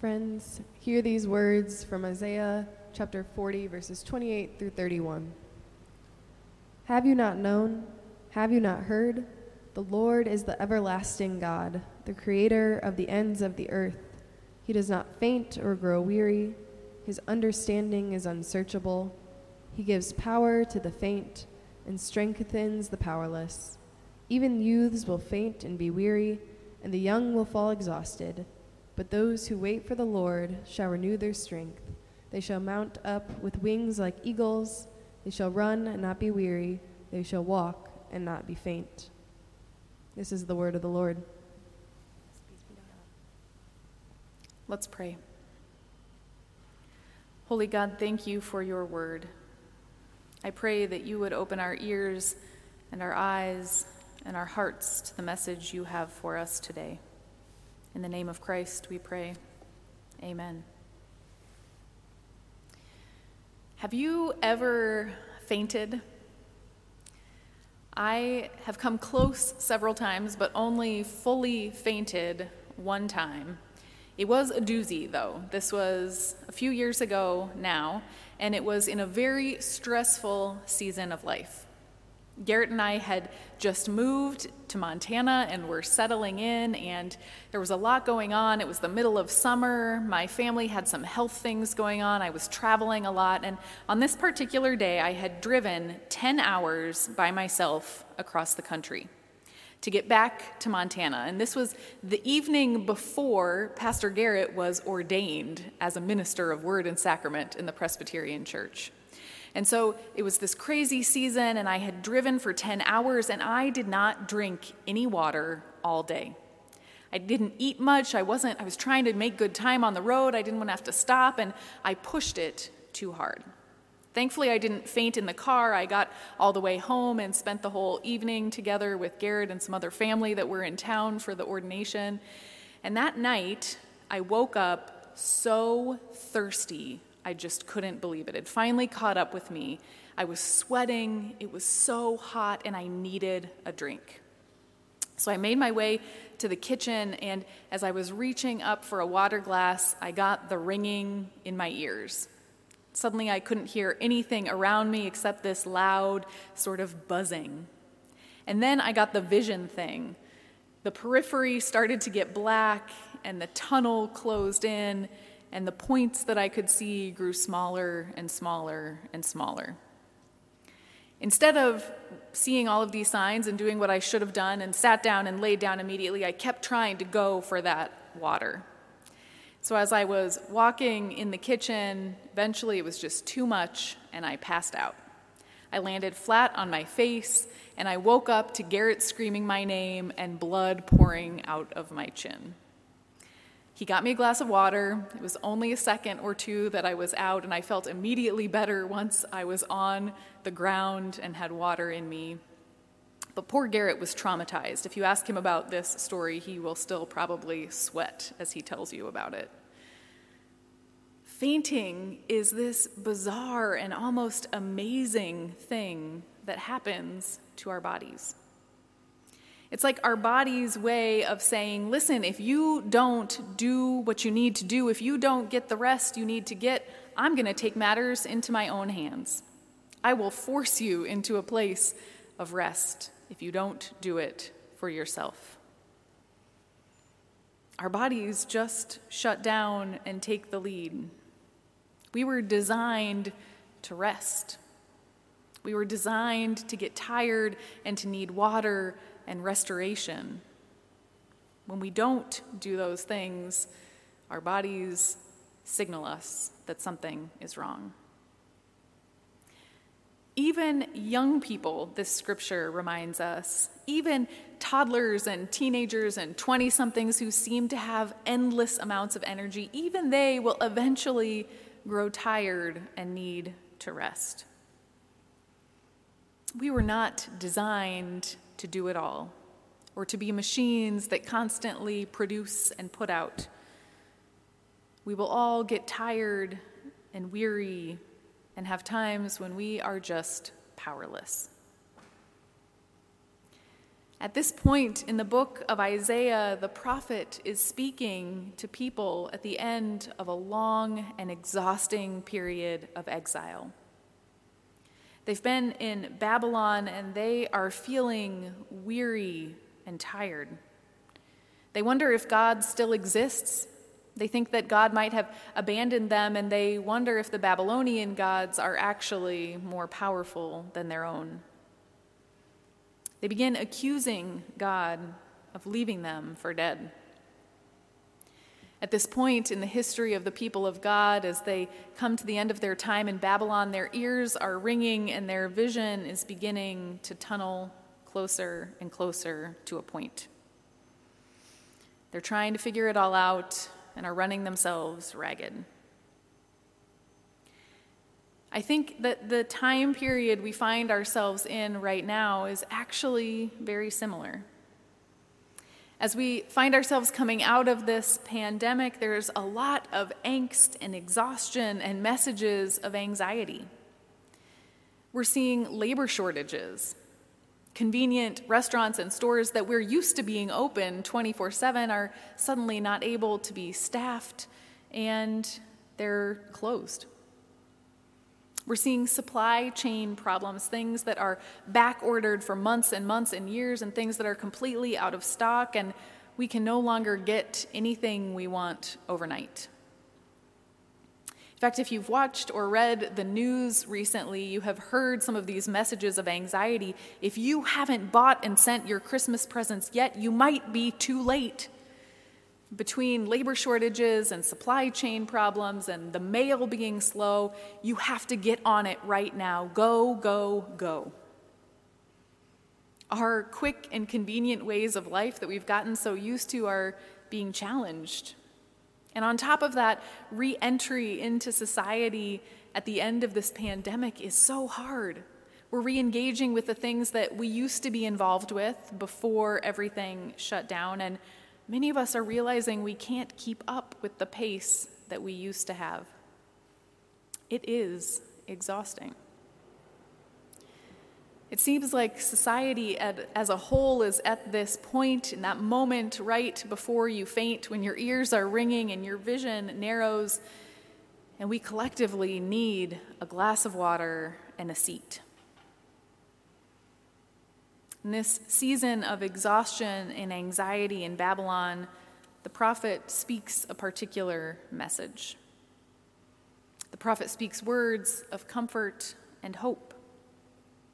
Friends, hear these words from Isaiah chapter 40, verses 28 through 31. Have you not known? Have you not heard? The Lord is the everlasting God, the creator of the ends of the earth. He does not faint or grow weary. His understanding is unsearchable. He gives power to the faint and strengthens the powerless. Even youths will faint and be weary, and the young will fall exhausted. But those who wait for the Lord shall renew their strength. They shall mount up with wings like eagles. They shall run and not be weary. They shall walk and not be faint. This is the word of the Lord. Let's pray. Holy God, thank you for your word. I pray that you would open our ears and our eyes and our hearts to the message you have for us today. In the name of Christ, we pray. Amen. Have you ever fainted? I have come close several times, but only fully fainted one time. It was a doozy, though. This was a few years ago now, and it was in a very stressful season of life. Garrett and I had just moved to Montana and were settling in, and there was a lot going on. It was the middle of summer. My family had some health things going on. I was traveling a lot, and on this particular day, I had driven 10 hours by myself across the country to get back to Montana. And this was the evening before Pastor Garrett was ordained as a minister of Word and Sacrament in the Presbyterian Church. And so it was this crazy season, and I had driven for 10 hours, and I did not drink any water all day. I didn't eat much. I was trying to make good time on the road. I didn't want to have to stop, and I pushed it too hard. Thankfully, I didn't faint in the car. I got all the way home and spent the whole evening together with Garrett and some other family that were in town for the ordination. And that night, I woke up so thirsty. I just couldn't believe it. It finally caught up with me. I was sweating, it was so hot, and I needed a drink. So I made my way to the kitchen, and as I was reaching up for a water glass, I got the ringing in my ears. Suddenly I couldn't hear anything around me except this loud sort of buzzing. And then I got the vision thing. The periphery started to get black, and the tunnel closed in, and the points that I could see grew smaller and smaller and smaller. Instead of seeing all of these signs and doing what I should have done and sat down and laid down immediately, I kept trying to go for that water. So as I was walking in the kitchen, eventually it was just too much, and I passed out. I landed flat on my face, and I woke up to Garrett screaming my name and blood pouring out of my chin. He got me a glass of water. It was only a second or two that I was out, and I felt immediately better once I was on the ground and had water in me. But poor Garrett was traumatized. If you ask him about this story, he will still probably sweat as he tells you about it. Fainting is this bizarre and almost amazing thing that happens to our bodies. It's like our body's way of saying, listen, if you don't do what you need to do, if you don't get the rest you need to get, I'm going to take matters into my own hands. I will force you into a place of rest if you don't do it for yourself. Our bodies just shut down and take the lead. We were designed to rest. We were designed to get tired and to need water and restoration. When we don't do those things, our bodies signal us that something is wrong. Even young people, this scripture reminds us, even toddlers and teenagers and 20-somethings who seem to have endless amounts of energy, even they will eventually grow tired and need to rest. We were not designed to do it all, or to be machines that constantly produce and put out. We will all get tired and weary and have times when we are just powerless. At this point in the book of Isaiah, the prophet is speaking to people at the end of a long and exhausting period of exile. They've been in Babylon and they are feeling weary and tired. They wonder if God still exists. They think that God might have abandoned them, and they wonder if the Babylonian gods are actually more powerful than their own. They begin accusing God of leaving them for dead. At this point in the history of the people of God, as they come to the end of their time in Babylon, their ears are ringing and their vision is beginning to tunnel closer and closer to a point. They're trying to figure it all out and are running themselves ragged. I think that the time period we find ourselves in right now is actually very similar. As we find ourselves coming out of this pandemic, there's a lot of angst and exhaustion and messages of anxiety. We're seeing labor shortages. Convenient restaurants and stores that we're used to being open 24/7 are suddenly not able to be staffed, and they're closed. We're seeing supply chain problems, things that are back-ordered for months and months and years, and things that are completely out of stock, and we can no longer get anything we want overnight. In fact, if you've watched or read the news recently, you have heard some of these messages of anxiety. If you haven't bought and sent your Christmas presents yet, you might be too late. Between labor shortages and supply chain problems and the mail being slow, you have to get on it right now. Go, go, go. Our quick and convenient ways of life that we've gotten so used to are being challenged. And on top of that, re-entry into society at the end of this pandemic is so hard. We're re-engaging with the things that we used to be involved with before everything shut down, and many of us are realizing we can't keep up with the pace that we used to have. It is exhausting. It seems like society as a whole is at this point, in that moment right before you faint, when your ears are ringing and your vision narrows, and we collectively need a glass of water and a seat. In this season of exhaustion and anxiety in Babylon, the prophet speaks a particular message. The prophet speaks words of comfort and hope,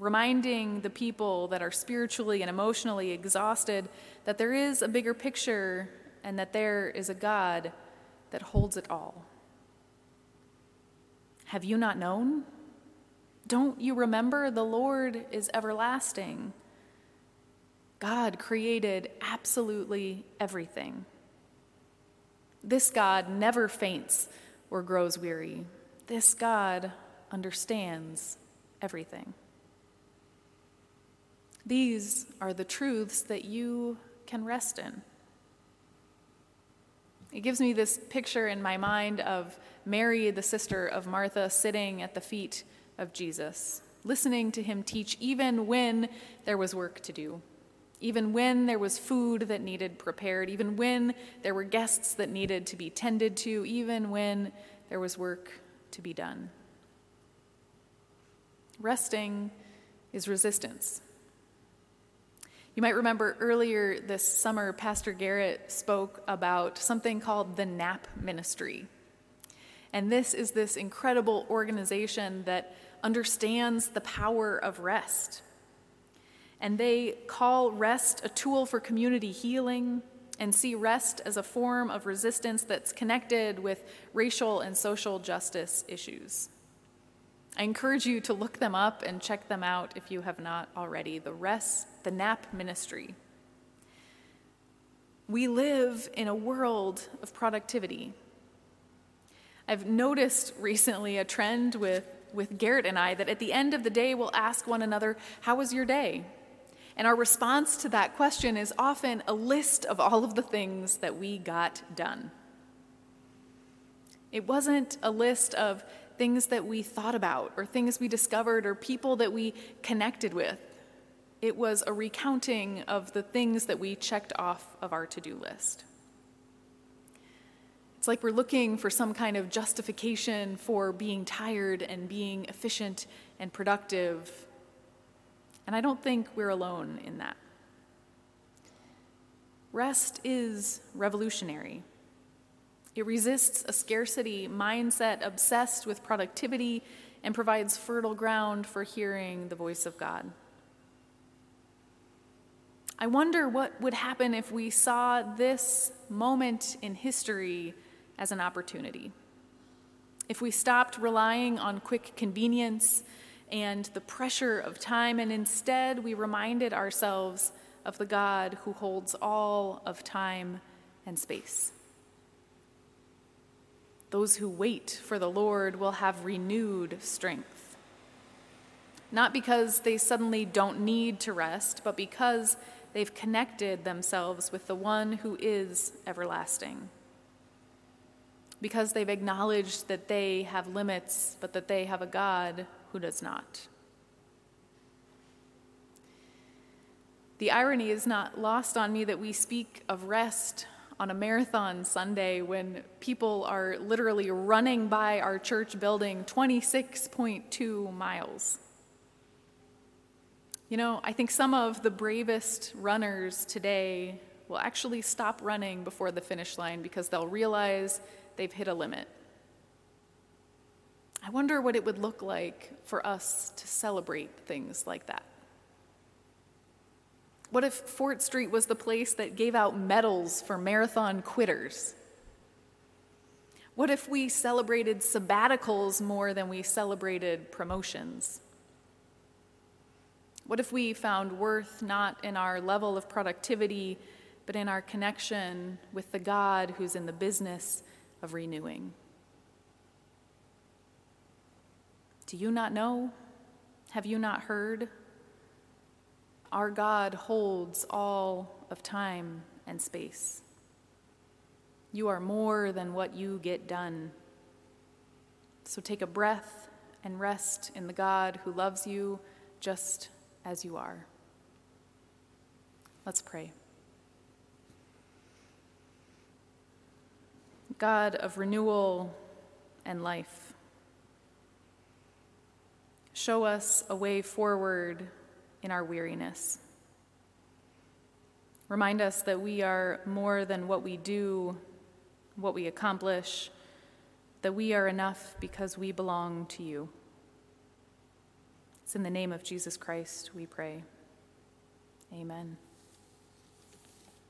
reminding the people that are spiritually and emotionally exhausted that there is a bigger picture and that there is a God that holds it all. Have you not known? Don't you remember? The Lord is everlasting. God created absolutely everything. This God never faints or grows weary. This God understands everything. These are the truths that you can rest in. It gives me this picture in my mind of Mary, the sister of Martha, sitting at the feet of Jesus, listening to him teach even when there was work to do. Even when there was food that needed prepared, even when there were guests that needed to be tended to, even when there was work to be done. Resting is resistance. You might remember earlier this summer, Pastor Garrett spoke about something called the Nap Ministry. And this incredible organization that understands the power of rest. And they call rest a tool for community healing and see rest as a form of resistance that's connected with racial and social justice issues. I encourage you to look them up and check them out if you have not already. The Nap Ministry. We live in a world of productivity. I've noticed recently a trend with Garrett and I that at the end of the day we'll ask one another, "How was your day?" And our response to that question is often a list of all of the things that we got done. It wasn't a list of things that we thought about or things we discovered or people that we connected with. It was a recounting of the things that we checked off of our to-do list. It's like we're looking for some kind of justification for being tired and being efficient and productive. And I don't think we're alone in that. Rest is revolutionary. It resists a scarcity mindset obsessed with productivity and provides fertile ground for hearing the voice of God. I wonder what would happen if we saw this moment in history as an opportunity. If we stopped relying on quick convenience and the pressure of time, and instead we reminded ourselves of the God who holds all of time and space. Those who wait for the Lord will have renewed strength. Not because they suddenly don't need to rest, but because they've connected themselves with the one who is everlasting. Because they've acknowledged that they have limits, but that they have a God who does not. The irony is not lost on me that we speak of rest on a marathon Sunday when people are literally running by our church building 26.2 miles. You know, I think some of the bravest runners today will actually stop running before the finish line because they'll realize they've hit a limit. I wonder what it would look like for us to celebrate things like that. What if Fort Street was the place that gave out medals for marathon quitters? What if we celebrated sabbaticals more than we celebrated promotions? What if we found worth not in our level of productivity, but in our connection with the God who's in the business of renewing? Do you not know? Have you not heard? Our God holds all of time and space. You are more than what you get done. So take a breath and rest in the God who loves you just as you are. Let's pray. God of renewal and life, show us a way forward in our weariness. Remind us that we are more than what we do, what we accomplish, that we are enough because we belong to you. It's in the name of Jesus Christ we pray. Amen.